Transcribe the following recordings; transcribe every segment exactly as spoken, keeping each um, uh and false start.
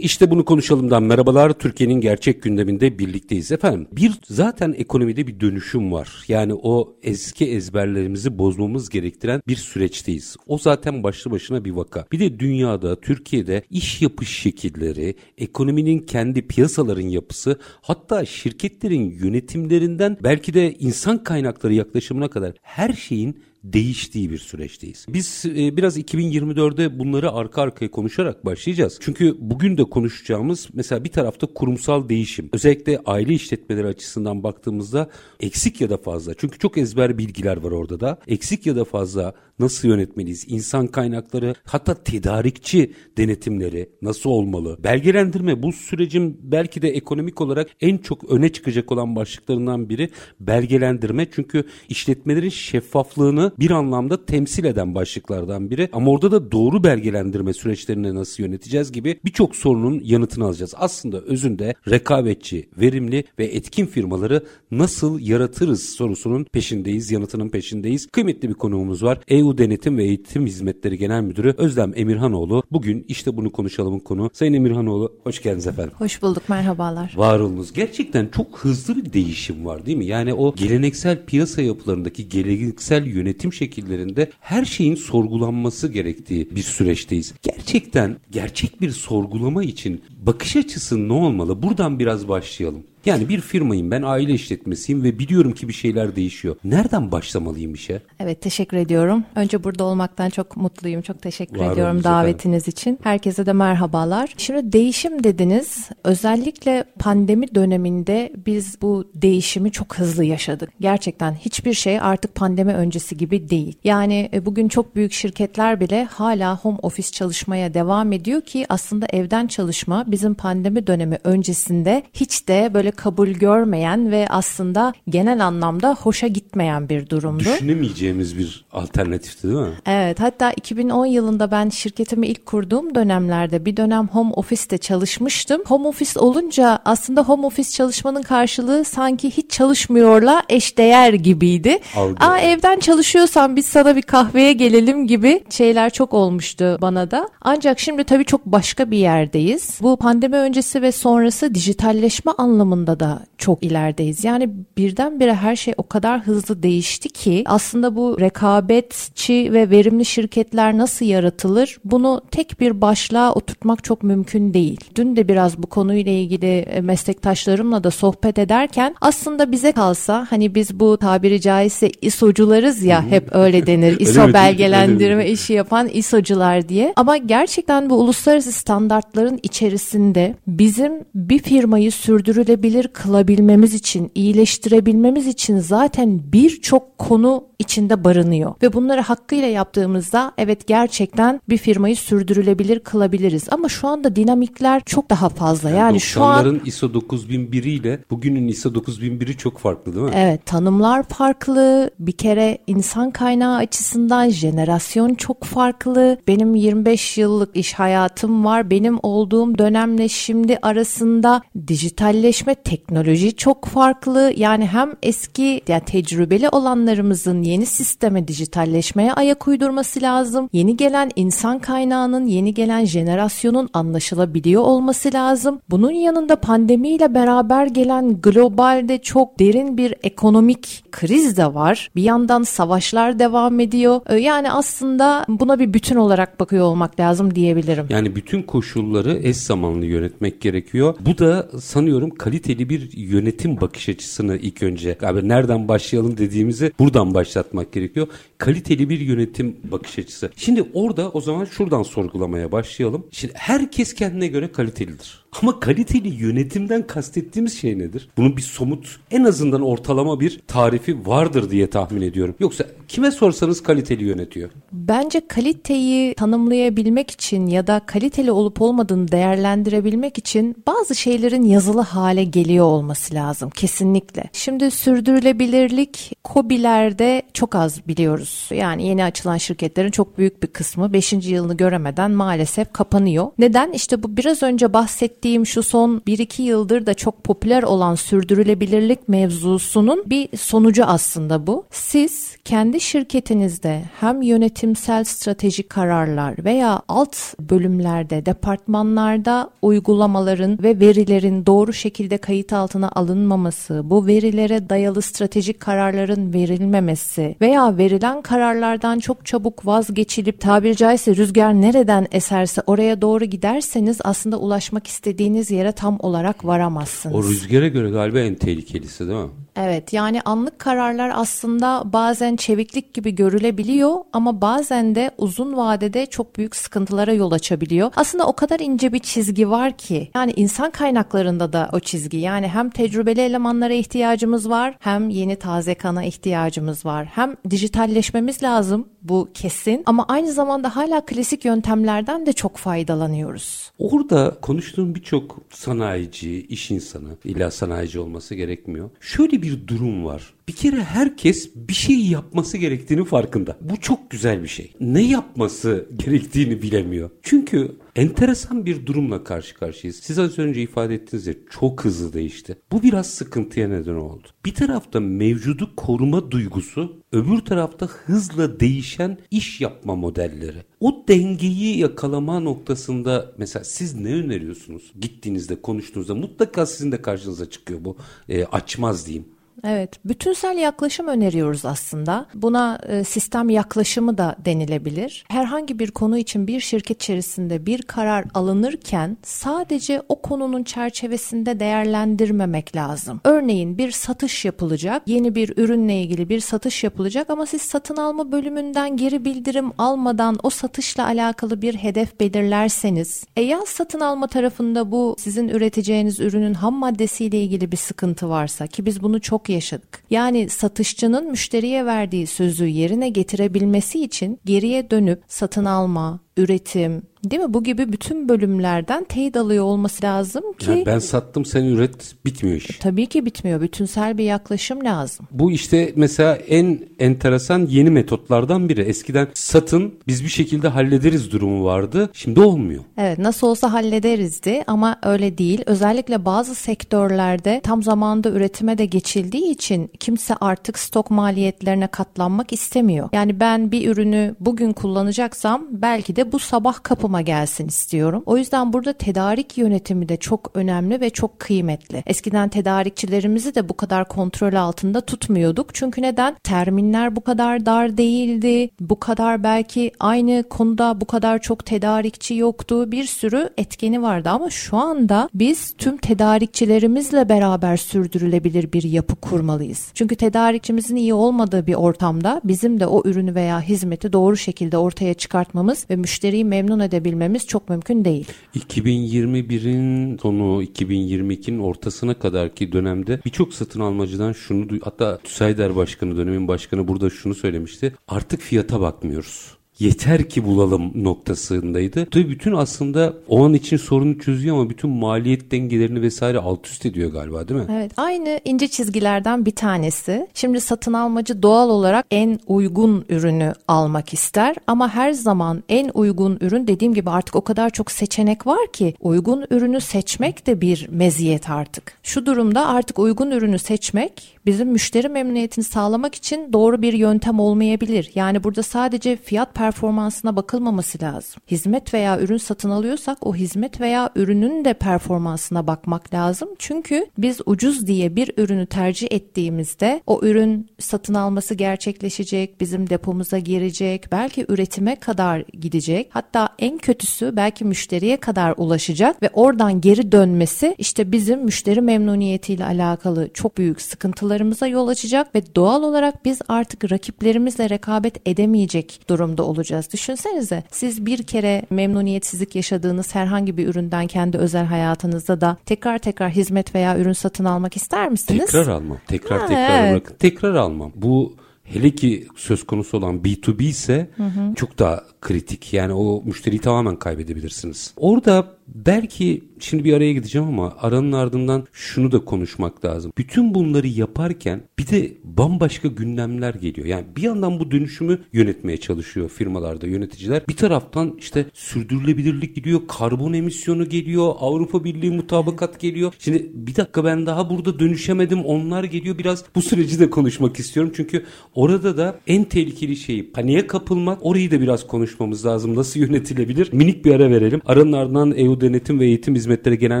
İşte Bunu Konuşalım'dan merhabalar. Türkiye'nin gerçek gündeminde birlikteyiz efendim. Bir zaten ekonomide bir dönüşüm var. Yani o eski ezberlerimizi bozmamız gerektiren bir süreçteyiz. O zaten başlı başına bir vaka. Bir de dünyada, Türkiye'de iş yapış şekilleri, ekonominin kendi piyasaların yapısı, hatta şirketlerin yönetimlerinden belki de insan kaynakları yaklaşımına kadar her şeyin değiştiği bir süreçteyiz. Biz e, biraz iki bin yirmi dörde bunları arka arkaya konuşarak başlayacağız. Çünkü bugün de konuşacağımız mesela bir tarafta kurumsal değişim. Özellikle aile işletmeleri açısından baktığımızda eksik ya da fazla. Çünkü çok ezber bilgiler var orada da. Eksik ya da fazla nasıl yönetmeliyiz? İnsan kaynakları, hatta tedarikçi denetimleri nasıl olmalı? Belgelendirme bu sürecin belki de ekonomik olarak en çok öne çıkacak olan başlıklarından biri belgelendirme. Çünkü işletmelerin şeffaflığını bir anlamda temsil eden başlıklardan biri. Ama orada da doğru belgelendirme süreçlerini nasıl yöneteceğiz gibi birçok sorunun yanıtını alacağız. Aslında özünde rekabetçi, verimli ve etkin firmaları nasıl yaratırız sorusunun peşindeyiz, yanıtının peşindeyiz. Kıymetli bir konuğumuz var. E U Denetim ve Eğitim Hizmetleri Genel Müdürü Özlem Emirhanoğlu. Bugün işte bunu konuşalımın konuğu. Sayın Emirhanoğlu, hoş geldiniz efendim. Hoş bulduk, merhabalar. Var olunuz. Gerçekten çok hızlı bir değişim var değil mi? Yani o geleneksel piyasa yapılarındaki geleneksel yönetim yönetim şekillerinde her şeyin sorgulanması gerektiği bir süreçteyiz. Gerçekten gerçek bir sorgulama için bakış açısı ne olmalı? Buradan biraz başlayalım. Yani bir firmayım, ben aile işletmesiyim ve biliyorum ki bir şeyler değişiyor. Nereden başlamalıyım işe? Evet, teşekkür ediyorum. Önce burada olmaktan çok mutluyum. Çok teşekkür Var ediyorum davetiniz efendim. için. Herkese de merhabalar. Şimdi değişim dediniz. Özellikle pandemi döneminde biz bu değişimi çok hızlı yaşadık. Gerçekten hiçbir şey artık pandemi öncesi gibi değil. Yani bugün çok büyük şirketler bile hala home office çalışmaya devam ediyor ki aslında evden çalışma bizim pandemi dönemi öncesinde hiç de böyle kabul görmeyen ve aslında genel anlamda hoşa gitmeyen bir durumdu. Düşünemeyeceğimiz bir alternatifti değil mi? Evet, hatta iki bin on yılında ben şirketimi ilk kurduğum dönemlerde bir dönem home office'te çalışmıştım. Home office olunca aslında home office çalışmanın karşılığı sanki hiç çalışmıyorla eşdeğer gibiydi. Algı. Aa, evden çalışıyorsan biz sana bir kahveye gelelim gibi şeyler çok olmuştu bana da. Ancak şimdi tabii çok başka bir yerdeyiz. Bu pandemi öncesi ve sonrası dijitalleşme anlamında da çok ilerideyiz. Yani birdenbire her şey o kadar hızlı değişti ki aslında bu rekabetçi ve verimli şirketler nasıl yaratılır? Bunu tek bir başlığa oturtmak çok mümkün değil. Dün de biraz bu konuyla ilgili meslektaşlarımla da sohbet ederken aslında bize kalsa, hani biz bu tabiri caizse İSO'cularız ya, hep öyle denir. İSO belgelendirme işi yapan İSO'cular diye. Ama gerçekten bu uluslararası standartların içerisinde bizim bir firmayı sürdürülebilir kılabilmemiz için, iyileştirebilmemiz için zaten birçok konu içinde barınıyor. Ve bunları hakkıyla yaptığımızda evet gerçekten bir firmayı sürdürülebilir kılabiliriz. Ama şu anda dinamikler çok daha fazla. Yani, yani şu an doksanların I S O dokuz bin bir ile bugünün I S O dokuz bin biri çok farklı değil mi? Evet, tanımlar farklı. Bir kere insan kaynağı açısından jenerasyon çok farklı. Benim yirmi beş yıllık iş hayatım var. Benim olduğum dönemle şimdi arasında dijitalleşme, teknoloji çok farklı. Yani hem eski, yani tecrübeli olanlarımızın yeni sisteme, dijitalleşmeye ayak uydurması lazım. Yeni gelen insan kaynağının, yeni gelen jenerasyonun anlaşılabiliyor olması lazım. Bunun yanında pandemiyle beraber gelen globalde çok derin bir ekonomik kriz de var. Bir yandan savaşlar devam ediyor. Yani aslında buna bir bütün olarak bakıyor olmak lazım diyebilirim. Yani bütün koşulları eş zamanlı yönetmek gerekiyor. Bu da sanıyorum kaliteli Kaliteli bir yönetim bakış açısını ilk önce, abi nereden başlayalım dediğimizi buradan başlatmak gerekiyor. Kaliteli bir yönetim bakış açısı. Şimdi orada o zaman şuradan sorgulamaya başlayalım. Şimdi herkes kendine göre kalitelidir. Ama kaliteli yönetimden kastettiğimiz şey nedir? Bunun bir somut, en azından ortalama bir tarifi vardır diye tahmin ediyorum. Yoksa kime sorsanız kaliteli yönetiyor. Bence kaliteyi tanımlayabilmek için ya da kaliteli olup olmadığını değerlendirebilmek için bazı şeylerin yazılı hale geliyor olması lazım kesinlikle. Şimdi sürdürülebilirlik KOBİ'lerde çok az biliyoruz. Yani yeni açılan şirketlerin çok büyük bir kısmı beşinci yılını göremeden maalesef kapanıyor. Neden? İşte bu biraz önce bahsettiğim şu son bir iki yıldır da çok popüler olan sürdürülebilirlik mevzusunun bir sonucu aslında bu. Siz kendi şirketinizde hem yönetimsel stratejik kararlar veya alt bölümlerde, departmanlarda uygulamaların ve verilerin doğru şekilde kayıt altına alınmaması, bu verilere dayalı stratejik kararların verilmemesi veya verilen kararlardan çok çabuk vazgeçilip tabiri caizse rüzgar nereden eserse oraya doğru giderseniz aslında ulaşmak istediğiniz yere tam olarak varamazsınız. O rüzgara göre galiba en tehlikelisi değil mi? Evet, yani anlık kararlar aslında bazen çeviklik gibi görülebiliyor ama bazen de uzun vadede çok büyük sıkıntılara yol açabiliyor. Aslında o kadar ince bir çizgi var ki, yani insan kaynaklarında da o çizgi, yani hem tecrübeli elemanlara ihtiyacımız var, hem yeni taze kana ihtiyacımız var, hem dijitalleşmemiz lazım, bu kesin, ama aynı zamanda hala klasik yöntemlerden de çok faydalanıyoruz. Orada konuştuğum birçok sanayici, iş insanı, illa sanayici olması gerekmiyor. Şöyle bir bir durum var. Bir kere herkes bir şey yapması gerektiğinin farkında. Bu çok güzel bir şey. Ne yapması gerektiğini bilemiyor. Çünkü enteresan bir durumla karşı karşıyayız. Siz az önce ifade ettiniz ya, çok hızlı değişti. Bu biraz sıkıntıya neden oldu. Bir tarafta mevcudu koruma duygusu, öbür tarafta hızla değişen iş yapma modelleri. O dengeyi yakalama noktasında mesela siz ne öneriyorsunuz? Gittiğinizde, konuştuğunuzda mutlaka sizin de karşınıza çıkıyor bu e, açmaz diyeyim. Evet, bütünsel yaklaşım öneriyoruz aslında. Buna e, sistem yaklaşımı da denilebilir. Herhangi bir konu için bir şirket içerisinde bir karar alınırken sadece o konunun çerçevesinde değerlendirmemek lazım. Örneğin bir satış yapılacak, yeni bir ürünle ilgili bir satış yapılacak ama siz satın alma bölümünden geri bildirim almadan o satışla alakalı bir hedef belirlerseniz, eğer satın alma tarafında bu sizin üreteceğiniz ürünün ham maddesiyle ilgili bir sıkıntı varsa, ki biz bunu çok yaşadık. Yani satışçının müşteriye verdiği sözü yerine getirebilmesi için geriye dönüp satın alma, üretim, değil mi? Bu gibi bütün bölümlerden teyit alıyor olması lazım ki... Yani ben sattım, sen üret, bitmiyor iş. Tabii ki bitmiyor. Bütünsel bir yaklaşım lazım. Bu işte mesela en enteresan yeni metotlardan biri. Eskiden satın, biz bir şekilde hallederiz durumu vardı. Şimdi olmuyor. Evet, nasıl olsa hallederizdi ama öyle değil. Özellikle bazı sektörlerde tam zamanda üretime de geçildiği için kimse artık stok maliyetlerine katlanmak istemiyor. Yani ben bir ürünü bugün kullanacaksam belki de bu sabah kapıma gelsin istiyorum. O yüzden burada tedarik yönetimi de çok önemli ve çok kıymetli. Eskiden tedarikçilerimizi de bu kadar kontrol altında tutmuyorduk. Çünkü neden? Terminler bu kadar dar değildi. Bu kadar belki aynı konuda bu kadar çok tedarikçi yoktu. Bir sürü etkeni vardı ama şu anda biz tüm tedarikçilerimizle beraber sürdürülebilir bir yapı kurmalıyız. Çünkü tedarikçimizin iyi olmadığı bir ortamda bizim de o ürünü veya hizmeti doğru şekilde ortaya çıkartmamız ve müşteriyi memnun edebilmemiz çok mümkün değil. iki bin yirmi birin sonu, iki bin yirmi ikinin ortasına kadarki dönemde birçok satın almacıdan şunu duy, hatta Tüseyder Başkanı, dönemin başkanı burada şunu söylemişti. Artık fiyata bakmıyoruz. Yeter ki bulalım noktasındaydı. Tabii bütün aslında o an için sorunu çözüyor ama bütün maliyet dengelerini vesaire alt üst ediyor galiba, değil mi? Evet, aynı ince çizgilerden bir tanesi. Şimdi satın almacı doğal olarak en uygun ürünü almak ister ama her zaman en uygun ürün, dediğim gibi artık o kadar çok seçenek var ki uygun ürünü seçmek de bir meziyet artık. Şu durumda artık uygun ürünü seçmek bizim müşteri memnuniyetini sağlamak için doğru bir yöntem olmayabilir. Yani burada sadece fiyat performansına bakılmaması lazım. Hizmet veya ürün satın alıyorsak o hizmet veya ürünün de performansına bakmak lazım. Çünkü biz ucuz diye bir ürünü tercih ettiğimizde o ürün satın alması gerçekleşecek, bizim depomuza girecek, belki üretime kadar gidecek. Hatta en kötüsü belki müşteriye kadar ulaşacak ve oradan geri dönmesi işte bizim müşteri memnuniyetiyle alakalı çok büyük sıkıntılarımıza yol açacak ve doğal olarak biz artık rakiplerimizle rekabet edemeyecek durumda olacağız. olacağız. Düşünsenize, siz bir kere memnuniyetsizlik yaşadığınız herhangi bir üründen kendi özel hayatınızda da tekrar tekrar hizmet veya ürün satın almak ister misiniz? Tekrar almam. Tekrar ha, tekrar evet. olarak, tekrar almam. Bu hele ki söz konusu olan bi tu bi ise hı hı. çok daha kritik. Yani o müşteriyi tamamen kaybedebilirsiniz. Orada belki şimdi bir araya gideceğim ama aranın ardından şunu da konuşmak lazım. Bütün bunları yaparken bir de bambaşka gündemler geliyor. Yani bir yandan bu dönüşümü yönetmeye çalışıyor firmalarda yöneticiler. Bir taraftan işte sürdürülebilirlik gidiyor, karbon emisyonu geliyor, Avrupa Birliği mutabakat geliyor. Şimdi bir dakika ben daha burada dönüşemedim, onlar geliyor. Biraz bu süreci de konuşmak istiyorum. Çünkü orada da en tehlikeli şeyi paniğe kapılmak, orayı da biraz konuşmamız lazım. Nasıl yönetilebilir? Minik bir ara verelim. Aranın ardından E U Denetim ve Eğitim Hizmetleri Genel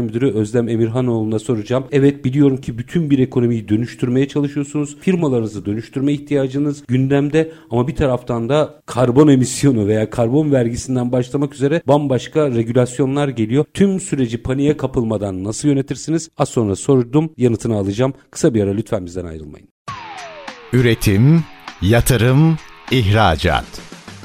Müdürü Özlem Emirhanoğlu'na soracağım. Evet, biliyorum ki bütün bir ekonomiyi dönüştürmeye çalışıyorsunuz. Firmalarınızı dönüştürme ihtiyacınız gündemde ama bir taraftan da karbon emisyonu veya karbon vergisinden başlamak üzere bambaşka regülasyonlar geliyor. Tüm süreci paniğe kapılmadan nasıl yönetirsiniz? Az sonra sordum, yanıtını alacağım. Kısa bir ara, lütfen bizden ayrılmayın. Üretim, yatırım, ihracat.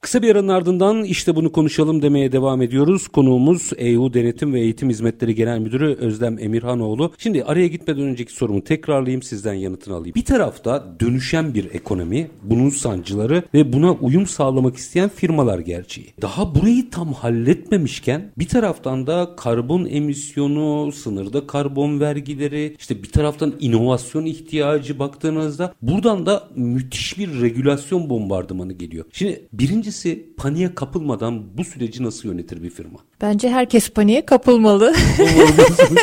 Kısa bir aranın ardından işte bunu konuşalım demeye devam ediyoruz. Konuğumuz E U Denetim ve Eğitim Hizmetleri Genel Müdürü Özlem Emirhanoğlu. Şimdi araya gitmeden önceki sorumu tekrarlayayım, sizden yanıtını alayım. Bir tarafta dönüşen bir ekonomi, bunun sancıları ve buna uyum sağlamak isteyen firmalar gerçeği. Daha burayı tam halletmemişken bir taraftan da karbon emisyonu, sınırda karbon vergileri, işte bir taraftan inovasyon ihtiyacı baktığınızda buradan da müthiş bir regülasyon bombardımanı geliyor. Şimdi birinci paniğe kapılmadan bu süreci nasıl yönetir bir firma? Bence herkes paniğe kapılmalı.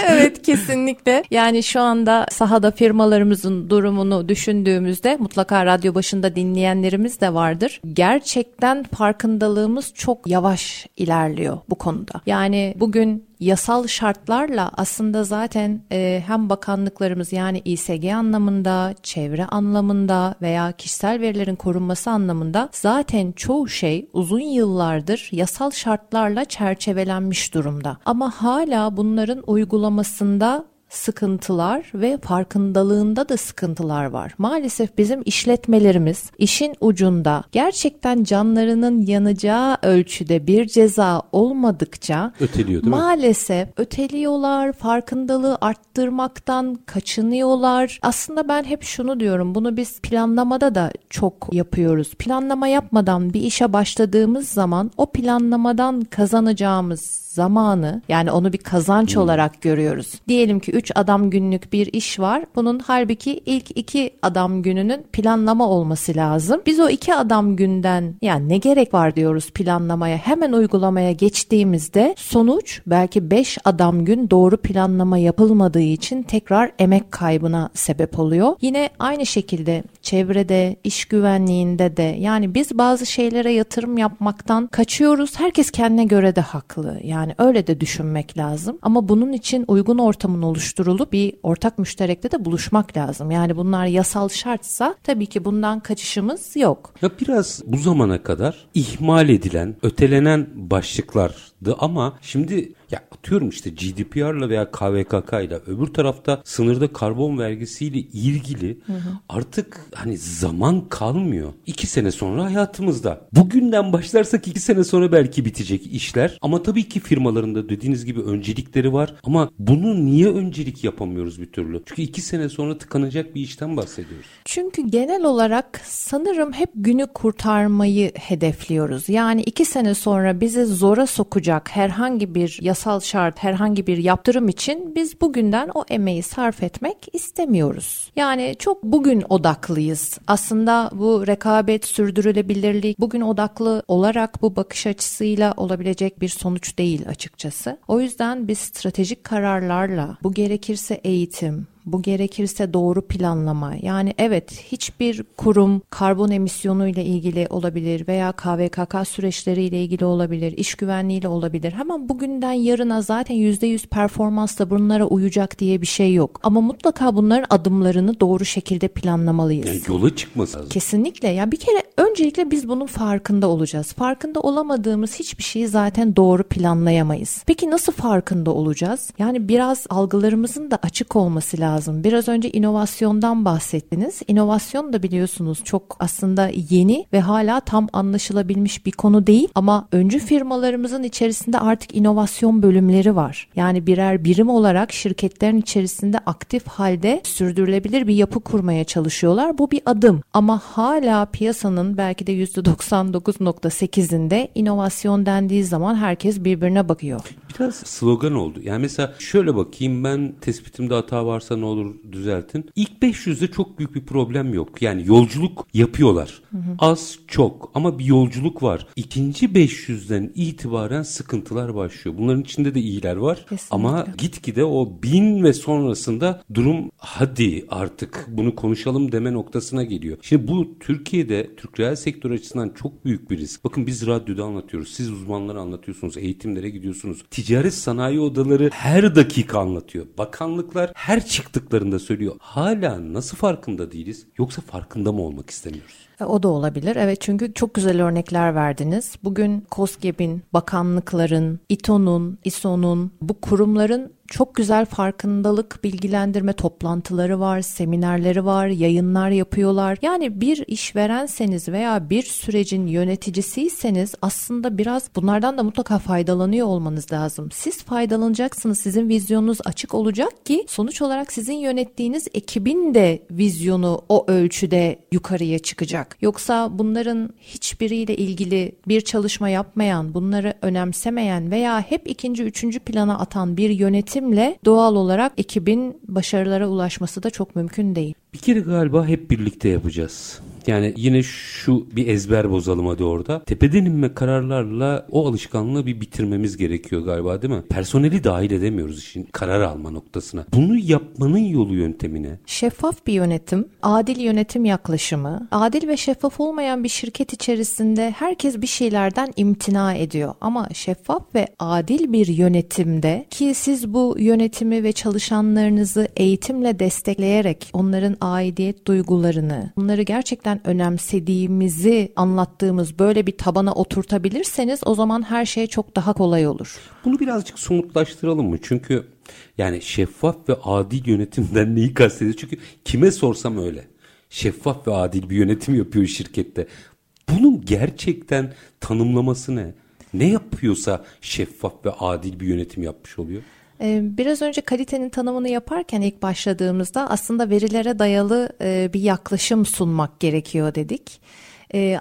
Evet, kesinlikle. Yani şu anda sahada firmalarımızın durumunu düşündüğümüzde mutlaka radyo başında dinleyenlerimiz de vardır. Gerçekten farkındalığımız çok yavaş ilerliyor bu konuda. Yani bugün yasal şartlarla aslında zaten e, hem bakanlıklarımız, yani İ S G anlamında, çevre anlamında veya kişisel verilerin korunması anlamında zaten çoğu şey uzun yıllardır yasal şartlarla çerçevelenmiş durumda. Ama hala bunların uygulamasında sıkıntılar ve farkındalığında da sıkıntılar var. Maalesef bizim işletmelerimiz işin ucunda gerçekten canlarının yanacağı ölçüde bir ceza olmadıkça öteliyor, değil maalesef mi? Öteliyorlar, farkındalığı arttırmaktan kaçınıyorlar. Aslında ben hep şunu diyorum, bunu biz planlamada da çok yapıyoruz. Planlama yapmadan bir işe başladığımız zaman o planlamadan kazanacağımız zamanı, yani onu bir kazanç hmm. olarak görüyoruz. Diyelim ki üç adam günlük bir iş var. Bunun halbuki ilk iki adam gününün planlama olması lazım. Biz o iki adam günden, yani ne gerek var diyoruz planlamaya, hemen uygulamaya geçtiğimizde sonuç belki beş adam gün doğru planlama yapılmadığı için tekrar emek kaybına sebep oluyor. Yine aynı şekilde çevrede, iş güvenliğinde de, yani biz bazı şeylere yatırım yapmaktan kaçıyoruz. Herkes kendine göre de haklı. Yani Yani öyle de düşünmek lazım. Ama bunun için uygun ortamın oluşturulup bir ortak müşterekte de buluşmak lazım. Yani bunlar yasal şartsa tabii ki bundan kaçışımız yok. Ya biraz bu zamana kadar ihmal edilen, ötelenen başlıklardı ama şimdi ya atıyorum işte G D P R'la veya K V K K'yla, öbür tarafta sınırda karbon vergisiyle ilgili hı hı. artık hani zaman kalmıyor. İki sene sonra hayatımızda. Bugünden başlarsak iki sene sonra belki bitecek işler. Ama tabii ki firmalarında dediğiniz gibi öncelikleri var. Ama bunu niye öncelik yapamıyoruz bir türlü? Çünkü iki sene sonra tıkanacak bir işten bahsediyoruz. Çünkü genel olarak sanırım hep günü kurtarmayı hedefliyoruz. Yani iki sene sonra bizi zora sokacak herhangi bir yasal şart, herhangi bir yaptırım için biz bugünden o emeği sarf etmek istemiyoruz. Yani çok bugün odaklıyız. Aslında bu rekabet, sürdürülebilirlik bugün odaklı olarak bu bakış açısıyla olabilecek bir sonuç değil açıkçası. O yüzden biz stratejik kararlarla, bu gerekirse eğitim, Bu gerekirse doğru planlama. Yani evet, hiçbir kurum karbon emisyonu ile ilgili olabilir veya K V K K süreçleri ile ilgili olabilir, iş güvenliği ile olabilir. Hemen bugünden yarına zaten yüzde yüz performansla bunlara uyacak diye bir şey yok. Ama mutlaka bunların adımlarını doğru şekilde planlamalıyız. Yani yola çıkması lazım. Kesinlikle. Yani bir kere öncelikle biz bunun farkında olacağız. Farkında olamadığımız hiçbir şeyi zaten doğru planlayamayız. Peki nasıl farkında olacağız? Yani biraz algılarımızın da açık olması lazım. Biraz önce inovasyondan bahsettiniz. İnovasyon da biliyorsunuz çok aslında yeni ve hala tam anlaşılabilmiş bir konu değil. Ama öncü firmalarımızın içerisinde artık inovasyon bölümleri var. Yani birer birim olarak şirketlerin içerisinde aktif halde sürdürülebilir bir yapı kurmaya çalışıyorlar. Bu bir adım. Ama hala piyasanın belki de yüzde doksan dokuz virgül sekizinde inovasyon dendiği zaman herkes birbirine bakıyor. Biraz slogan oldu. Yani mesela şöyle bakayım, ben tespitimde hata varsa ne olur düzeltin. İlk beş yüzde çok büyük bir problem yok. Yani yolculuk yapıyorlar. Hı hı. Az çok ama bir yolculuk var. İkinci beş yüzden itibaren sıkıntılar başlıyor. Bunların içinde de iyiler var. Kesinlikle. Ama gitgide o bin ve sonrasında durum hadi artık bunu konuşalım deme noktasına geliyor. Şimdi bu Türkiye'de Türk reel sektör açısından çok büyük bir risk. Bakın biz radyoda anlatıyoruz. Siz uzmanlara anlatıyorsunuz. Eğitimlere gidiyorsunuz. Ticaret sanayi odaları her dakika anlatıyor. Bakanlıklar her çıktıklarında söylüyor. Hala nasıl farkında değiliz? Yoksa farkında mı olmak istemiyoruz? O da olabilir. Evet, çünkü çok güzel örnekler verdiniz. Bugün KOSGEB'in, bakanlıkların, İTO'nun, İSO'nun, bu kurumların çok güzel farkındalık, bilgilendirme toplantıları var, seminerleri var, yayınlar yapıyorlar. Yani bir işverenseniz veya bir sürecin yöneticisiyseniz aslında biraz bunlardan da mutlaka faydalanıyor olmanız lazım. Siz faydalanacaksınız, sizin vizyonunuz açık olacak ki sonuç olarak sizin yönettiğiniz ekibin de vizyonu o ölçüde yukarıya çıkacak. Yoksa bunların hiçbiriyle ilgili bir çalışma yapmayan, bunları önemsemeyen veya hep ikinci, üçüncü plana atan bir yönetim doğal olarak ekibin başarılara ulaşması da çok mümkün değil. Bir kere galiba hep birlikte yapacağız. Yani yine şu bir ezber bozalım hadi orada. Tepeden inme kararlarla o alışkanlığı bir bitirmemiz gerekiyor galiba, değil mi? Personeli dahil edemiyoruz işin karar alma noktasına. Bunu yapmanın yolu yöntemine. Şeffaf bir yönetim, adil yönetim yaklaşımı. Adil ve şeffaf olmayan bir şirket içerisinde herkes bir şeylerden imtina ediyor. Ama şeffaf ve adil bir yönetimde ki siz bu yönetimi ve çalışanlarınızı eğitimle destekleyerek onların aidiyet duygularını, onları gerçekten önemsediğimizi anlattığımız böyle bir tabana oturtabilirseniz o zaman her şey çok daha kolay olur. Bunu birazcık somutlaştıralım mı? Çünkü yani şeffaf ve adil yönetimden neyi kastediyoruz? Çünkü kime sorsam öyle. Şeffaf ve adil bir yönetim yapıyor şirkette. Bunun gerçekten tanımlaması ne? Ne yapıyorsa şeffaf ve adil bir yönetim yapmış oluyor? Biraz önce kalitenin tanımını yaparken ilk başladığımızda aslında verilere dayalı bir yaklaşım sunmak gerekiyor dedik.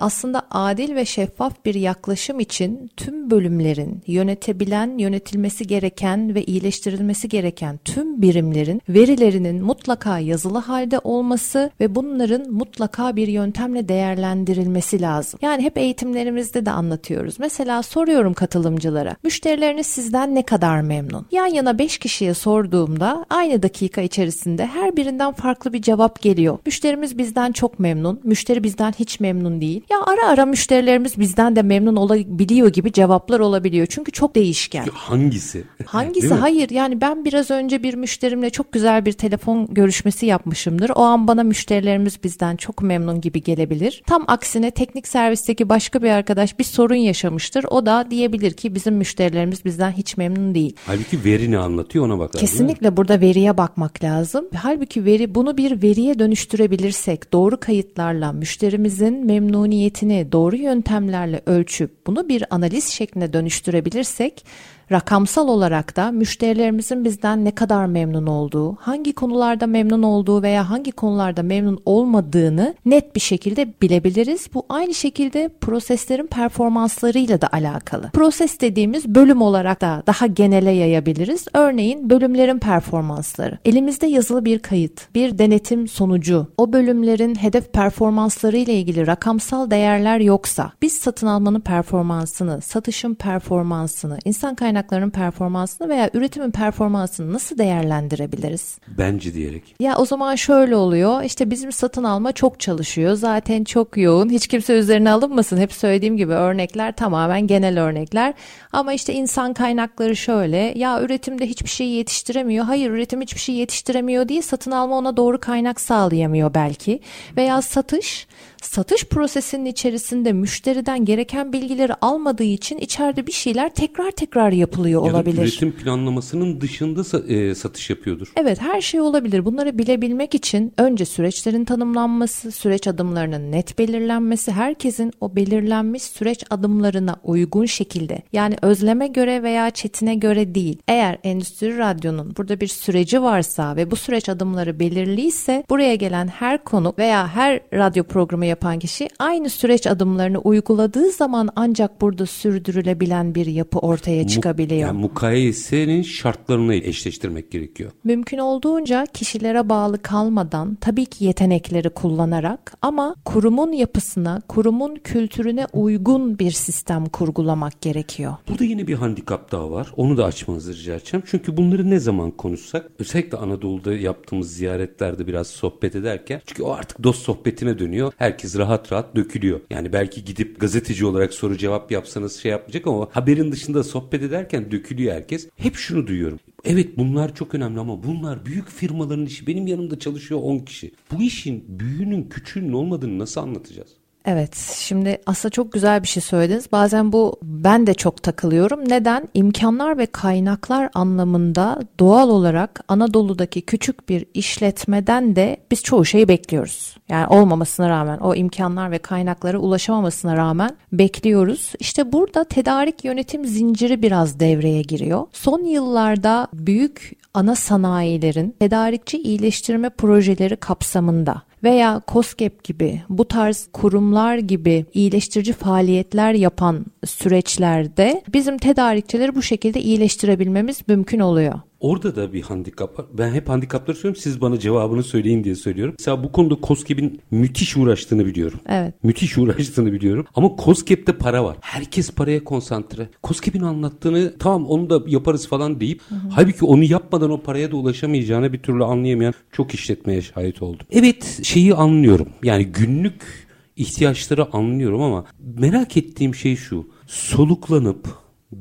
Aslında adil ve şeffaf bir yaklaşım için tüm bölümlerin, yönetebilen, yönetilmesi gereken ve iyileştirilmesi gereken tüm birimlerin verilerinin mutlaka yazılı halde olması ve bunların mutlaka bir yöntemle değerlendirilmesi lazım. Yani hep eğitimlerimizde de anlatıyoruz. Mesela soruyorum katılımcılara, müşterileriniz sizden ne kadar memnun? Yan yana beş kişiye sorduğumda aynı dakika içerisinde her birinden farklı bir cevap geliyor. Müşterimiz bizden çok memnun, müşteri bizden hiç memnun değil. Değil. Ya ara ara müşterilerimiz bizden de memnun olabiliyor gibi cevaplar olabiliyor. Çünkü çok değişken. Hangisi? Hangisi? Hayır. Yani ben biraz önce bir müşterimle çok güzel bir telefon görüşmesi yapmışımdır. O an bana müşterilerimiz bizden çok memnun gibi gelebilir. Tam aksine teknik servisteki başka bir arkadaş bir sorun yaşamıştır. O da diyebilir ki bizim müşterilerimiz bizden hiç memnun değil. Halbuki veri ne anlatıyor, ona bakar. Kesinlikle burada veriye bakmak lazım. Halbuki veri, bunu bir veriye dönüştürebilirsek, doğru kayıtlarla müşterimizin memnun memnuniyetini doğru yöntemlerle ölçüp bunu bir analiz şekline dönüştürebilirsek, rakamsal olarak da müşterilerimizin bizden ne kadar memnun olduğu, hangi konularda memnun olduğu veya hangi konularda memnun olmadığını net bir şekilde bilebiliriz. Bu aynı şekilde proseslerin performanslarıyla da alakalı. Proses dediğimiz bölüm olarak da daha genele yayabiliriz. Örneğin bölümlerin performansları. Elimizde yazılı bir kayıt, bir denetim sonucu, o bölümlerin hedef performanslarıyla ilgili rakam rakamsal değerler yoksa, biz satın almanın performansını, satışın performansını, insan kaynaklarının performansını veya üretimin performansını nasıl değerlendirebiliriz? Bence diyerek. Ya o zaman şöyle oluyor, işte bizim satın alma çok çalışıyor, zaten çok yoğun, hiç kimse üzerine alınmasın. Hep söylediğim gibi örnekler tamamen genel örnekler. Ama işte insan kaynakları şöyle, ya üretimde hiçbir şey yetiştiremiyor. Hayır, üretim hiçbir şey yetiştiremiyor diye satın alma ona doğru kaynak sağlayamıyor belki. Veya satış, satış prosesinin içerisinde müşteriden gereken bilgileri almadığı için içeride bir şeyler tekrar tekrar yapılıyor olabilir. Ya da üretim planlamasının dışında e, satış yapıyordur. Evet, her şey olabilir. Bunları bilebilmek için önce süreçlerin tanımlanması, süreç adımlarının net belirlenmesi, herkesin o belirlenmiş süreç adımlarına uygun şekilde, yani özleme göre veya çetine göre değil. Eğer Endüstri Radyo'nun burada bir süreci varsa ve bu süreç adımları belirliyse, buraya gelen her konuk veya her radyo programı yapan kişi aynı süreç adımlarını uyguladığı zaman ancak burada sürdürülebilen bir yapı ortaya çıkabiliyor. Yani mukayesenin şartlarını eşleştirmek gerekiyor. Mümkün olduğunca kişilere bağlı kalmadan, tabii ki yetenekleri kullanarak, ama kurumun yapısına, kurumun kültürüne uygun bir sistem kurgulamak gerekiyor. Burada yine bir handikap daha var. Onu da açmanızı rica edeceğim. Çünkü bunları ne zaman konuşsak, özellikle Anadolu'da yaptığımız ziyaretlerde biraz sohbet ederken, çünkü o artık dost sohbetine dönüyor. Herkes rahat rahat dökülüyor. Yani belki gidip gazeteci olarak soru cevap yapsanız şey yapmayacak ama haberin dışında sohbet ederken dökülüyor herkes. Hep şunu duyuyorum. Evet, bunlar çok önemli ama bunlar büyük firmaların işi. Benim yanımda çalışıyor on kişi. Bu işin büyüğünün küçüğünün olmadığını nasıl anlatacağız? Evet, şimdi aslında çok güzel bir şey söylediniz. Bazen bu, ben de çok takılıyorum. Neden? İmkanlar ve kaynaklar anlamında doğal olarak Anadolu'daki küçük bir işletmeden de biz çoğu şeyi bekliyoruz. Yani olmamasına rağmen, o imkanlar ve kaynaklara ulaşamamasına rağmen bekliyoruz. İşte burada tedarik yönetim zinciri biraz devreye giriyor. Son yıllarda büyük ana sanayilerin tedarikçi iyileştirme projeleri kapsamında veya KOSGEB gibi, bu tarz kurumlar gibi iyileştirici faaliyetler yapan süreçlerde bizim tedarikçileri bu şekilde iyileştirebilmemiz mümkün oluyor. Orada da bir handikap var. Ben hep handikapları söylüyorum. Siz bana cevabını söyleyin diye söylüyorum. Mesela bu konuda KOSGEB'in müthiş uğraştığını biliyorum. Evet. Müthiş uğraştığını biliyorum. Ama KOSGEB'de para var. Herkes paraya konsantre. KOSGEB'in anlattığını, tamam onu da yaparız falan deyip, hı hı, halbuki onu yapmadan o paraya da ulaşamayacağını bir türlü anlayamayan çok işletmeye şahit oldum. Evet, şeyi anlıyorum. Yani günlük ihtiyaçları anlıyorum ama merak ettiğim şey şu. Soluklanıp,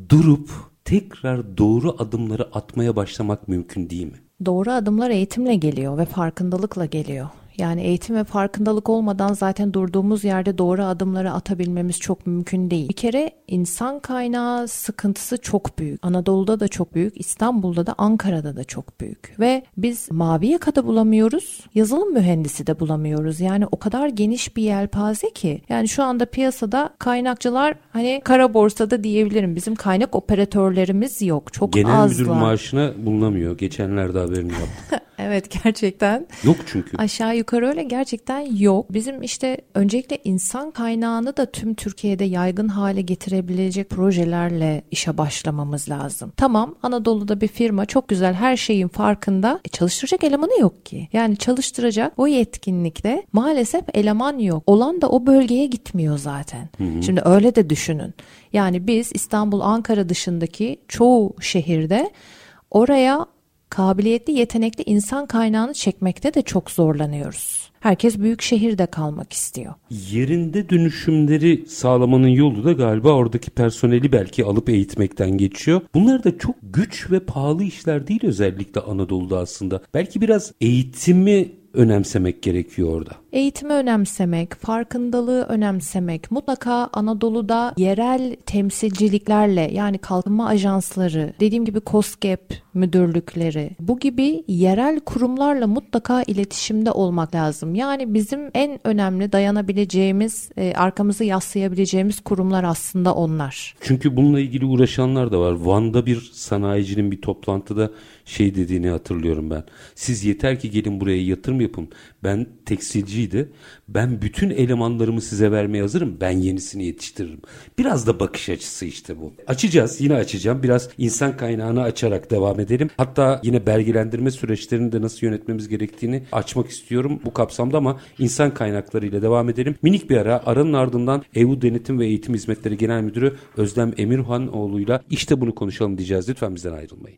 durup, tekrar doğru adımları atmaya başlamak mümkün değil mi? Doğru adımlar eğitimle geliyor ve farkındalıkla geliyor. Yani eğitim ve farkındalık olmadan zaten durduğumuz yerde doğru adımları atabilmemiz çok mümkün değil. Bir kere insan kaynağı sıkıntısı çok büyük. Anadolu'da da çok büyük, İstanbul'da da, Ankara'da da çok büyük. Ve biz mavi yakada bulamıyoruz, yazılım mühendisi de bulamıyoruz. Yani o kadar geniş bir yelpaze ki. Yani şu anda piyasada kaynakçılar hani kara borsada diyebilirim. Bizim kaynak operatörlerimiz yok, çok az var. Genel müdür maaşına bulunamıyor. Geçenlerde haberini yaptık. Evet, gerçekten. Yok çünkü. Aşağı yukarı öyle, gerçekten yok. Bizim işte öncelikle insan kaynağını da tüm Türkiye'de yaygın hale getirebilecek projelerle işe başlamamız lazım. Tamam, Anadolu'da bir firma çok güzel her şeyin farkında. E, çalıştıracak elemanı yok ki. Yani çalıştıracak o yetkinlikte maalesef eleman yok. Olan da o bölgeye gitmiyor zaten. Hı hı. Şimdi öyle de düşünün. Yani biz İstanbul, Ankara dışındaki çoğu şehirde oraya kabiliyetli, yetenekli insan kaynağını çekmekte de çok zorlanıyoruz. Herkes büyük şehirde kalmak istiyor. Yerinde dönüşümleri sağlamanın yolu da galiba oradaki personeli belki alıp eğitmekten geçiyor. Bunlar da çok güç ve pahalı işler değil, özellikle Anadolu'da aslında. Belki biraz eğitimi önemsemek gerekiyor orada. Eğitimi önemsemek, farkındalığı önemsemek, mutlaka Anadolu'da yerel temsilciliklerle, yani kalkınma ajansları, dediğim gibi KOSGEB müdürlükleri, bu gibi yerel kurumlarla mutlaka iletişimde olmak lazım. Yani bizim en önemli dayanabileceğimiz, e, arkamızı yaslayabileceğimiz kurumlar aslında onlar. Çünkü bununla ilgili uğraşanlar da var. Van'da bir sanayicinin bir toplantıda şey dediğini hatırlıyorum ben. Siz yeter ki gelin buraya yatırım yapın. Ben tekstilciydi. Ben bütün elemanlarımı size vermeye hazırım. Ben yenisini yetiştiririm. Biraz da bakış açısı işte bu. Açacağız, yine açacağım. Biraz insan kaynağını açarak devam edelim. Hatta yine belgelendirme süreçlerini de nasıl yönetmemiz gerektiğini açmak istiyorum bu kapsamda, ama insan kaynaklarıyla devam edelim. Minik bir ara, aranın ardından E U Denetim ve Eğitim Hizmetleri Genel Müdürü Özlem Emirhanoğlu'yla işte bunu konuşalım diyeceğiz. Lütfen bizden ayrılmayın.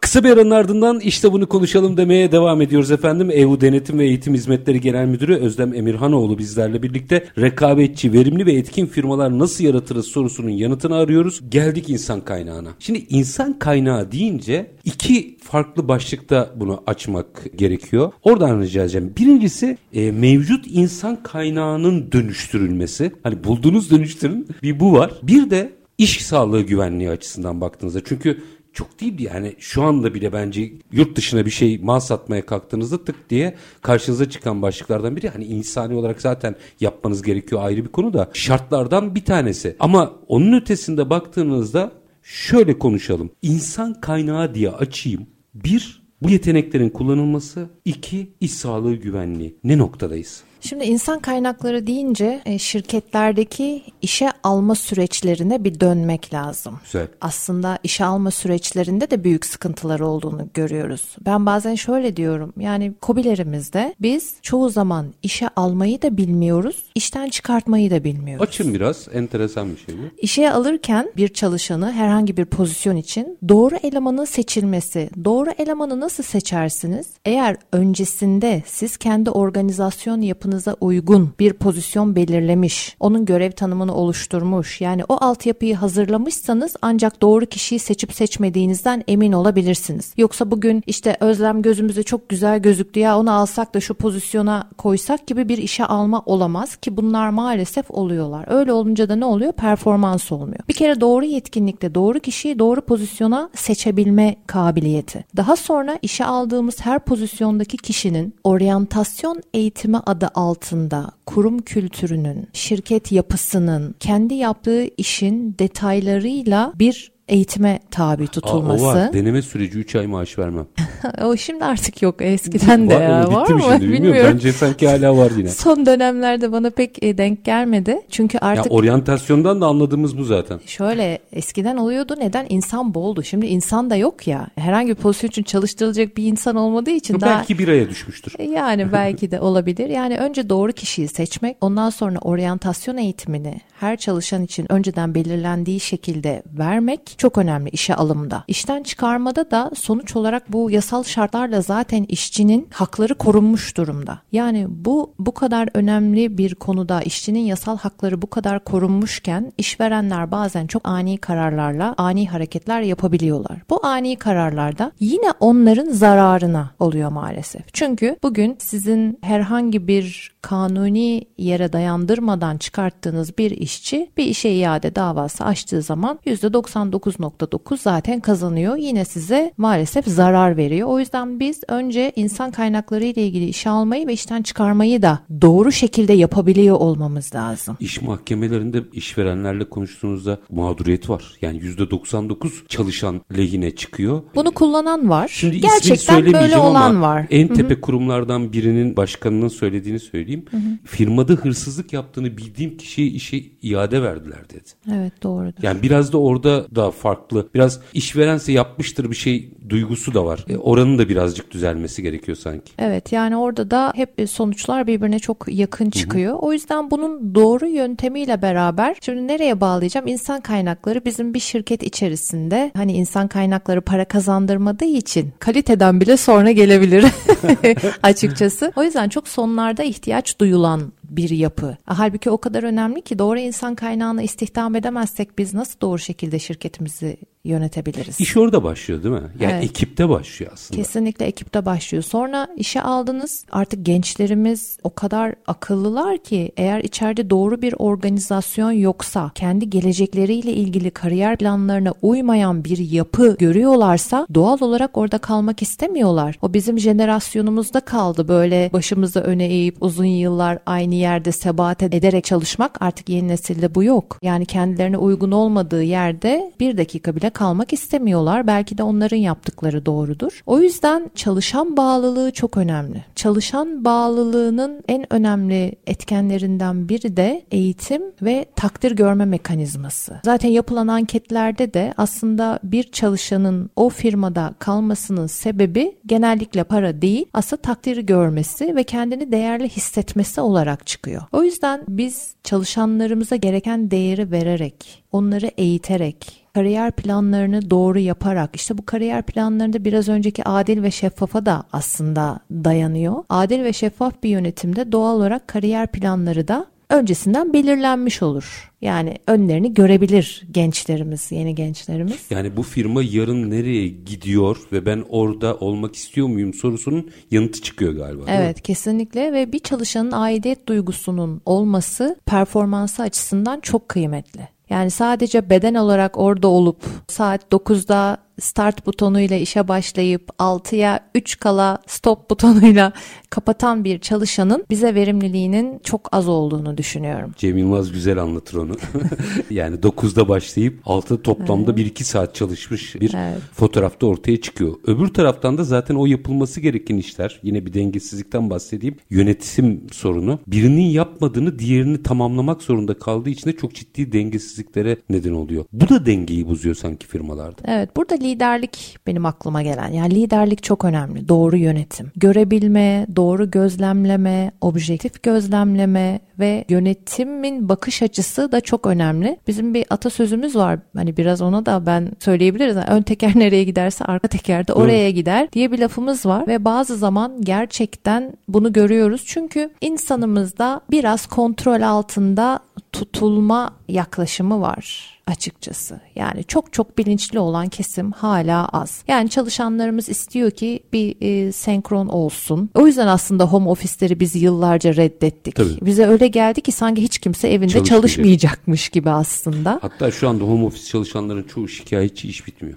Kısa bir aranın ardından işte bunu konuşalım demeye devam ediyoruz efendim. E U Denetim ve Eğitim Hizmetleri Genel Müdürü Özlem Emirhanoğlu bizlerle birlikte. Rekabetçi, verimli ve etkin firmalar nasıl yaratırız sorusunun yanıtını arıyoruz. Geldik insan kaynağına. Şimdi insan kaynağı deyince iki farklı başlıkta bunu açmak gerekiyor. Oradan rica edeceğim. Birincisi e, mevcut insan kaynağının dönüştürülmesi. Hani buldunuz, dönüştürün, bir bu var. Bir de iş sağlığı güvenliği açısından baktığınızda. Çünkü çok değil yani, şu anda bile bence yurt dışına bir şey mal satmaya kalktığınızda tık diye karşınıza çıkan başlıklardan biri. Hani insani olarak zaten yapmanız gerekiyor, ayrı bir konu da, şartlardan bir tanesi. Ama onun ötesinde baktığınızda şöyle konuşalım. İnsan kaynağı diye açayım. Bir, bu yeteneklerin kullanılması. İki, iş sağlığı güvenliği. Ne noktadayız? Şimdi insan kaynakları deyince şirketlerdeki işe alma süreçlerine bir dönmek lazım. Güzel. Aslında işe alma süreçlerinde de büyük sıkıntılar olduğunu görüyoruz. Ben bazen şöyle diyorum, yani KOBİ'lerimizde biz çoğu zaman işe almayı da bilmiyoruz, işten çıkartmayı da bilmiyoruz. Açın biraz, enteresan bir şey bu. İşe alırken bir çalışanı herhangi bir pozisyon için doğru elemanın seçilmesi, doğru elemanı nasıl seçersiniz? Eğer öncesinde siz kendi organizasyon yapınız uygun bir pozisyon belirlemiş, onun görev tanımını oluşturmuş, yani o altyapıyı hazırlamışsanız ancak doğru kişiyi seçip seçmediğinizden emin olabilirsiniz. Yoksa bugün işte Özlem gözümüze çok güzel gözüktü ya, onu alsak da şu pozisyona koysak gibi bir işe alma olamaz ki bunlar maalesef oluyorlar. Öyle olunca da ne oluyor? Performans olmuyor. Bir kere doğru yetkinlikte doğru kişiyi doğru pozisyona seçebilme kabiliyeti. Daha sonra işe aldığımız her pozisyondaki kişinin oryantasyon eğitimi adı altında kurum kültürünün, şirket yapısının, kendi yaptığı işin detaylarıyla bir eğitime tabi tutulması. Aa, o var. Deneme süreci üç ay maaş vermem. O şimdi artık yok. Eskiden de var, ya. Bitti var mi mı? Şimdi, bilmiyorum. bilmiyorum. Bence sanki hala var yine. Son dönemlerde bana pek denk gelmedi. Çünkü artık... Ya oryantasyondan da anladığımız bu zaten. Şöyle eskiden oluyordu. Neden? İnsan boldu. Şimdi insan da yok ya. Herhangi bir pozisyon için çalıştırılacak bir insan olmadığı için belki daha... Belki bir aya düşmüştür. Yani belki de olabilir. Yani önce doğru kişiyi seçmek. Ondan sonra oryantasyon eğitimini her çalışan için önceden belirlendiği şekilde vermek çok önemli işe alımda. İşten çıkarmada da sonuç olarak bu yasal şartlarla zaten işçinin hakları korunmuş durumda. Yani bu bu kadar önemli bir konuda işçinin yasal hakları bu kadar korunmuşken işverenler bazen çok ani kararlarla ani hareketler yapabiliyorlar. Bu ani kararlarda yine onların zararına oluyor maalesef. Çünkü bugün sizin herhangi bir kanuni yere dayandırmadan çıkarttığınız bir işçi bir işe iade davası açtığı zaman yüzde doksan dokuz virgül dokuz zaten kazanıyor. Yine size maalesef zarar veriyor. O yüzden biz önce insan kaynakları ile ilgili işe almayı ve işten çıkarmayı da doğru şekilde yapabiliyor olmamız lazım. İş mahkemelerinde işverenlerle konuştuğunuzda mağduriyet var. Yani yüzde doksan dokuz çalışan lehine çıkıyor. Bunu kullanan var. Şimdi gerçekten böyle olan var. En tepe Hı-hı. kurumlardan birinin başkanının söylediğini söyleyeyim. Hı-hı. Firmada hırsızlık yaptığını bildiğim kişiye işe iade verdiler dedi. Evet, doğrudur. Yani biraz da orada da farklı. Biraz işverense yapmıştır bir şey duygusu da var. E, oranın da birazcık düzelmesi gerekiyor sanki. Evet, yani orada da hep sonuçlar birbirine çok yakın çıkıyor. Hı hı. O yüzden bunun doğru yöntemiyle beraber şimdi nereye bağlayacağım? İnsan kaynakları bizim bir şirket içerisinde, hani insan kaynakları para kazandırmadığı için kaliteden bile sonra gelebilir açıkçası. O yüzden çok sonlarda ihtiyaç duyulan bir yapı. Halbuki o kadar önemli ki doğru insan kaynağını istihdam edemezsek biz nasıl doğru şekilde şirketimizi yönetebiliriz? İş orada başlıyor değil mi? Yani evet. Ekipte başlıyor aslında. Kesinlikle ekipte başlıyor. Sonra işe aldınız. Artık gençlerimiz o kadar akıllılar ki eğer içeride doğru bir organizasyon yoksa, kendi gelecekleriyle ilgili kariyer planlarına uymayan bir yapı görüyorlarsa doğal olarak orada kalmak istemiyorlar. O bizim jenerasyonumuzda kaldı. Böyle başımızı öne eğip uzun yıllar aynı yerde sebat ederek çalışmak, artık yeni nesilde bu yok. Yani kendilerine uygun olmadığı yerde bir dakika bile kalmak istemiyorlar. Belki de onların yaptıkları doğrudur. O yüzden çalışan bağlılığı çok önemli. Çalışan bağlılığının en önemli etkenlerinden biri de eğitim ve takdir görme mekanizması. Zaten yapılan anketlerde de aslında bir çalışanın o firmada kalmasının sebebi genellikle para değil, aslında takdir görmesi ve kendini değerli hissetmesi olarak çıkıyor. O yüzden biz çalışanlarımıza gereken değeri vererek, onları eğiterek, kariyer planlarını doğru yaparak, işte bu kariyer planlarında biraz önceki adil ve şeffafa da aslında dayanıyor. Adil ve şeffaf bir yönetimde doğal olarak kariyer planları da öncesinden belirlenmiş olur. Yani önlerini görebilir gençlerimiz, yeni gençlerimiz. Yani bu firma yarın nereye gidiyor ve ben orada olmak istiyor muyum sorusunun yanıtı çıkıyor galiba. Evet, kesinlikle ve bir çalışanın aidiyet duygusunun olması performansı açısından çok kıymetli. Yani sadece beden olarak orada olup saat dokuzda start butonuyla işe başlayıp altıya üç kala stop butonuyla kapatan bir çalışanın bize verimliliğinin çok az olduğunu düşünüyorum. Cem Yılmaz güzel anlatır onu. Yani dokuzda başlayıp altıda toplamda evet. bir iki saat çalışmış bir evet. fotoğrafta ortaya çıkıyor. Öbür taraftan da zaten o yapılması gereken işler, yine bir dengesizlikten bahsedeyim. Yönetim sorunu, birinin yapmadığını diğerini tamamlamak zorunda kaldığı için de çok ciddi dengesizliklere neden oluyor. Bu da dengeyi bozuyor sanki firmalarda. Evet, burada liderlik benim aklıma gelen. Yani liderlik çok önemli. Doğru yönetim. Görebilme, doğru gözlemleme, objektif gözlemleme ve yönetimin bakış açısı da çok önemli. Bizim bir atasözümüz var. Hani biraz ona da ben söyleyebiliriz. Yani ön teker nereye giderse arka teker de oraya evet. gider diye bir lafımız var ve bazı zaman gerçekten bunu görüyoruz. Çünkü insanımızda biraz kontrol altında tutulma yaklaşımı var açıkçası. Yani çok çok bilinçli olan kesim hala az. Yani çalışanlarımız istiyor ki bir e, senkron olsun. O yüzden aslında home ofisleri biz yıllarca reddettik. Tabii. Bize öyle geldi ki sanki hiç kimse evinde çalışmayacakmış gibi aslında. Hatta şu anda home ofis çalışanların çoğu şikayetçi, iş bitmiyor.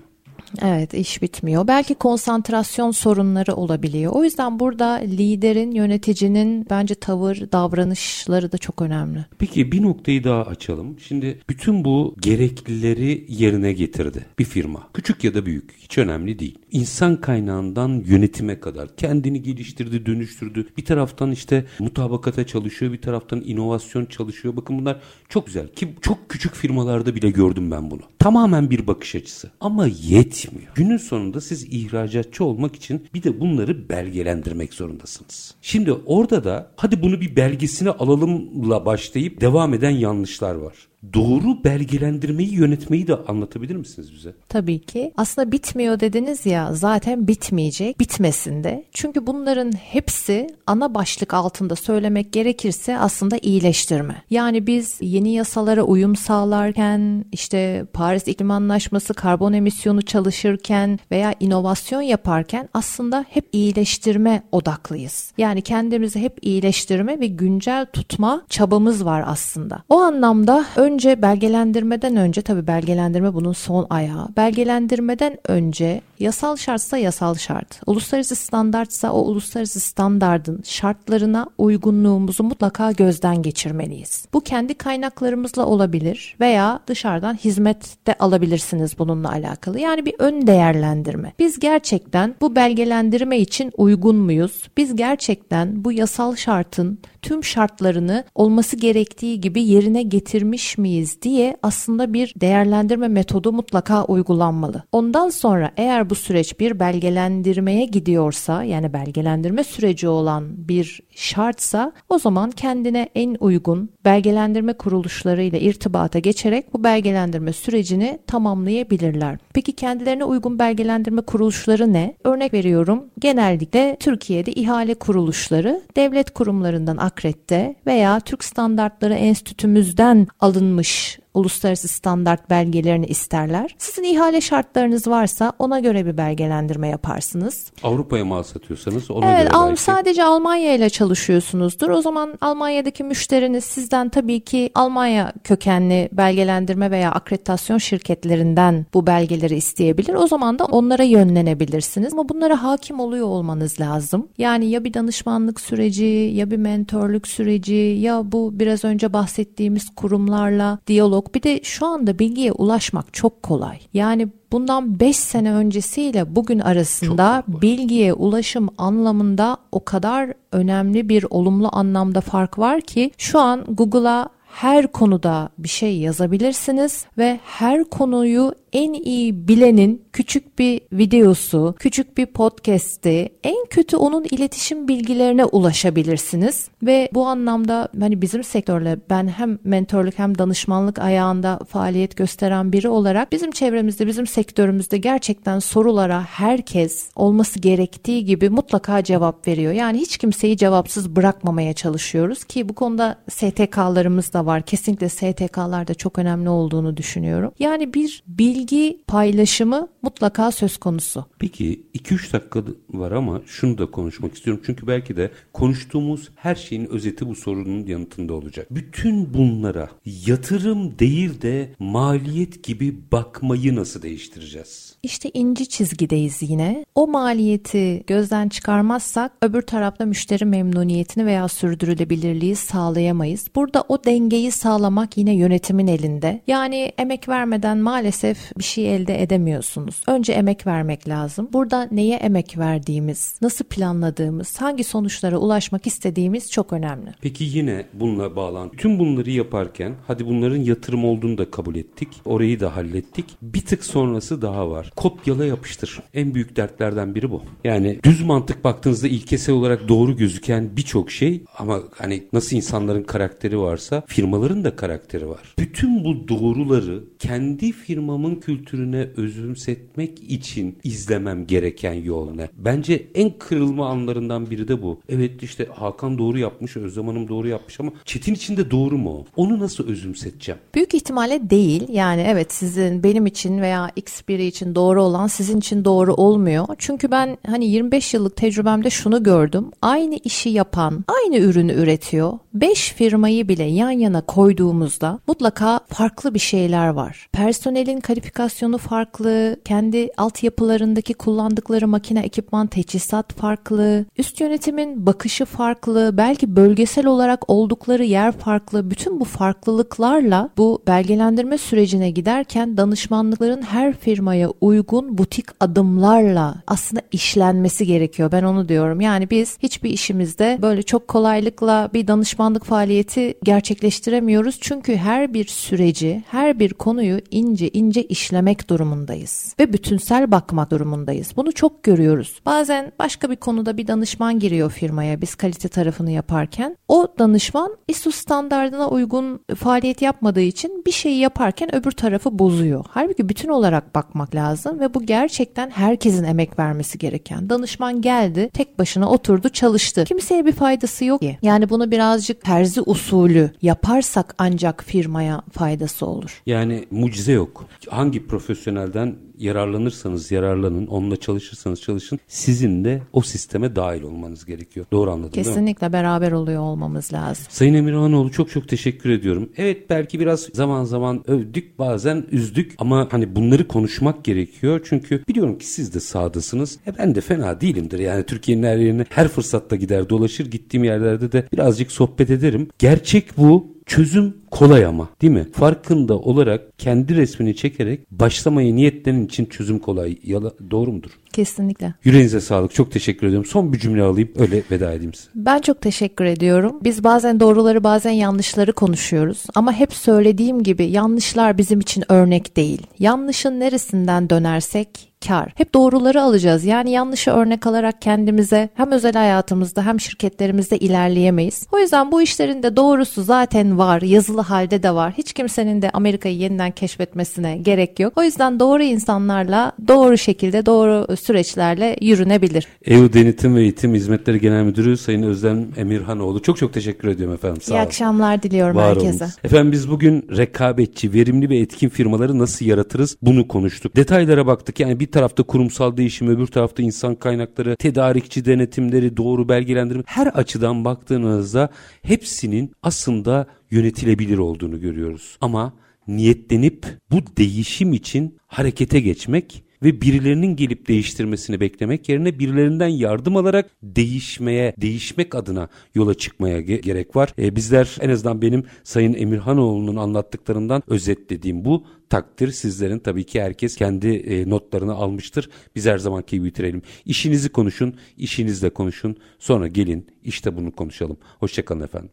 Evet, iş bitmiyor. Belki konsantrasyon sorunları olabiliyor. O yüzden burada liderin, yöneticinin bence tavır, davranışları da çok önemli. Peki bir noktayı daha açalım. Şimdi bütün bu gereklileri yerine getirdi bir firma. Küçük ya da büyük, hiç önemli değil. İnsan kaynağından yönetime kadar kendini geliştirdi, dönüştürdü. Bir taraftan işte mutabakata çalışıyor, bir taraftan inovasyon çalışıyor. Bakın bunlar çok güzel ki çok küçük firmalarda bile gördüm ben bunu. Tamamen bir bakış açısı ama yet günün sonunda siz ihracatçı olmak için bir de bunları belgelendirmek zorundasınız. Şimdi orada da hadi bunu bir belgesine alalımla başlayıp devam eden yanlışlar var. Doğru belgelendirmeyi, yönetmeyi de anlatabilir misiniz bize? Tabii ki. Aslında bitmiyor dediniz ya, zaten bitmeyecek, bitmesin de. Çünkü bunların hepsi ana başlık altında söylemek gerekirse aslında iyileştirme. Yani biz yeni yasalara uyum sağlarken, işte Paris İklim Anlaşması, karbon emisyonu çalışırken veya inovasyon yaparken aslında hep iyileştirme odaklıyız. Yani kendimizi hep iyileştirme ve güncel tutma çabamız var aslında. O anlamda ön Önce belgelendirmeden önce, tabii belgelendirme bunun son ayağı. Belgelendirmeden önce yasal şartsa yasal şart, uluslararası standartsa o uluslararası standardın şartlarına uygunluğumuzu mutlaka gözden geçirmeliyiz. Bu kendi kaynaklarımızla olabilir veya dışarıdan hizmet de alabilirsiniz bununla alakalı. Yani bir ön değerlendirme. Biz gerçekten bu belgelendirme için uygun muyuz? Biz gerçekten bu yasal şartın tüm şartlarını olması gerektiği gibi yerine getirmiş miyiz diye aslında bir değerlendirme metodu mutlaka uygulanmalı. Ondan sonra eğer bu süreç bir belgelendirmeye gidiyorsa, yani belgelendirme süreci olan bir şartsa, o zaman kendine en uygun belgelendirme kuruluşlarıyla irtibata geçerek bu belgelendirme sürecini tamamlayabilirler. Peki kendilerine uygun belgelendirme kuruluşları ne? Örnek veriyorum, genellikle Türkiye'de ihale kuruluşları devlet kurumlarından akredite veya Türk Standartları Enstitümüzden alınmış uluslararası standart belgelerini isterler. Sizin ihale şartlarınız varsa ona göre bir belgelendirme yaparsınız. Avrupa'ya mal satıyorsanız ona evet, göre belki. Sadece Almanya ile çalışıyorsunuzdur. O zaman Almanya'daki müşteriniz sizden tabii ki Almanya kökenli belgelendirme veya akreditasyon şirketlerinden bu belgeleri isteyebilir. O zaman da onlara yönlenebilirsiniz. Ama bunlara hakim oluyor olmanız lazım. Yani ya bir danışmanlık süreci, ya bir mentorluk süreci, ya bu biraz önce bahsettiğimiz kurumlarla diyalog. Bir de şu anda bilgiye ulaşmak çok kolay. Yani bundan beş sene öncesiyle bugün arasında bilgiye ulaşım anlamında o kadar önemli bir olumlu anlamda fark var ki şu an Google'a her konuda bir şey yazabilirsiniz ve her konuyu en iyi bilenin küçük bir videosu, küçük bir podcast'i, en kötü onun iletişim bilgilerine ulaşabilirsiniz. Ve bu anlamda hani bizim sektörle ben hem mentorluk hem danışmanlık ayağında faaliyet gösteren biri olarak bizim çevremizde, bizim sektörümüzde gerçekten sorulara herkes olması gerektiği gibi mutlaka cevap veriyor. Yani hiç kimseyi cevapsız bırakmamaya çalışıyoruz ki bu konuda S T K'larımız da var. Kesinlikle S T K'lar da çok önemli olduğunu düşünüyorum. Yani bir bilgi Bilgi paylaşımı mutlaka söz konusu. Peki iki üç dakika var ama şunu da konuşmak istiyorum. Çünkü belki de konuştuğumuz her şeyin özeti bu sorunun yanıtında olacak. Bütün bunlara yatırım değil de maliyet gibi bakmayı nasıl değiştireceğiz? İşte ince çizgideyiz yine. O maliyeti gözden çıkarmazsak öbür tarafta müşteri memnuniyetini veya sürdürülebilirliği sağlayamayız. Burada o dengeyi sağlamak yine yönetimin elinde. Yani emek vermeden maalesef bir şey elde edemiyorsunuz. Önce emek vermek lazım. Burada neye emek verdiğimiz, nasıl planladığımız, hangi sonuçlara ulaşmak istediğimiz çok önemli. Peki yine bununla bağlantılı. Tüm bunları yaparken hadi bunların yatırım olduğunu da kabul ettik. Orayı da hallettik. Bir tık sonrası daha var. Kopyala yapıştır. En büyük dertlerden biri bu. Yani düz mantık baktığınızda ilkesel olarak doğru gözüken birçok şey ama hani nasıl insanların karakteri varsa firmaların da karakteri var. Bütün bu doğruları kendi firmamın kültürüne özümsetmek için izlemem gereken yol ne? Bence en kırılma anlarından biri de bu. Evet işte Hakan doğru yapmış, Özlem Hanım doğru yapmış ama Çetin için de doğru mu o? Onu nasıl özümseteceğim? Büyük ihtimalle değil. Yani evet sizin benim için veya X biri için doğru olan sizin için doğru olmuyor. Çünkü ben hani yirmi beş yıllık tecrübemde şunu gördüm. Aynı işi yapan, aynı ürünü üretiyor. beş firmayı bile yan yana koyduğumuzda mutlaka farklı bir şeyler var. Personelin kalifikasyonu farklı, kendi altyapılarındaki kullandıkları makine, ekipman, teçhizat farklı, üst yönetimin bakışı farklı, belki bölgesel olarak oldukları yer farklı. Bütün bu farklılıklarla bu belgelendirme sürecine giderken danışmanlıkların her firmaya uygun butik adımlarla aslında işlenmesi gerekiyor. Ben onu diyorum. Yani biz hiçbir işimizde böyle çok kolaylıkla bir danışmanlık faaliyeti gerçekleştiremiyoruz. Çünkü her bir süreci, her bir konuyu ince ince işlemek durumundayız ve bütünsel bakmak durumundayız. Bunu çok görüyoruz. Bazen başka bir konuda bir danışman giriyor firmaya biz kalite tarafını yaparken. O danışman I S O standardına uygun faaliyet yapmadığı için bir şeyi yaparken öbür tarafı bozuyor. Halbuki bütün olarak bakmak lazım ve bu gerçekten herkesin emek vermesi gereken. Danışman geldi, tek başına oturdu, çalıştı. Kimseye bir faydası yok ki. Yani bunu birazcık terzi usulü yaparsak ancak firmaya faydası olur. Yani mucize yok. Hangi profesyonelden yararlanırsanız yararlanın, onunla çalışırsanız çalışın, sizin de o sisteme dahil olmanız gerekiyor. Doğru anladım. Kesinlikle beraber oluyor olmamız lazım. Sayın Emirhanoğlu çok çok teşekkür ediyorum. Evet belki biraz zaman zaman övdük, bazen üzdük ama hani bunları konuşmak gerekiyor. Çünkü biliyorum ki siz de sahadasınız. E ben de fena değilimdir. Yani Türkiye'nin her yerine her fırsatta gider dolaşır. Gittiğim yerlerde de birazcık sohbet ederim. Gerçek bu. Çözüm kolay ama değil mi? Farkında olarak kendi resmini çekerek başlamaya niyetlenen için çözüm kolay. Yala, doğru mudur? Kesinlikle. Yüreğinize sağlık. Çok teşekkür ediyorum. Son bir cümle alayım öyle veda edeyim size. Ben çok teşekkür ediyorum. Biz bazen doğruları bazen yanlışları konuşuyoruz. Ama hep söylediğim gibi yanlışlar bizim için örnek değil. Yanlışın neresinden dönersek kar. Hep doğruları alacağız. Yani yanlışı örnek alarak kendimize hem özel hayatımızda hem şirketlerimizde ilerleyemeyiz. O yüzden bu işlerin de doğrusu zaten var. Yazılı halde de var. Hiç kimsenin de Amerika'yı yeniden keşfetmesine gerek yok. O yüzden doğru insanlarla, doğru şekilde, doğru süreçlerle yürünebilir. E U Denetim ve Eğitim Hizmetleri Genel Müdürü Sayın Özlem Emirhanoğlu. Çok çok teşekkür ediyorum efendim. Sağ olun. İyi akşamlar diliyorum var herkese. Olunuz. Efendim biz bugün rekabetçi, verimli ve etkin firmaları nasıl yaratırız bunu konuştuk. Detaylara baktık. Yani bir tarafta kurumsal değişim, öbür tarafta insan kaynakları, tedarikçi denetimleri, doğru belgelendirme. Her açıdan baktığınızda hepsinin aslında yönetilebilir olduğunu görüyoruz. Ama niyetlenip bu değişim için harekete geçmek ve birilerinin gelip değiştirmesini beklemek yerine birilerinden yardım alarak değişmeye, değişmek adına yola çıkmaya ge- gerek var. Ee, bizler en azından benim Sayın Emirhanoğlu'nun anlattıklarından özetlediğim bu. Takdir sizlerin, tabii ki herkes kendi e, notlarını almıştır. Biz her zamanki gibi bitirelim. İşinizi konuşun, işinizle konuşun. Sonra gelin işte bunu konuşalım. Hoşçakalın efendim.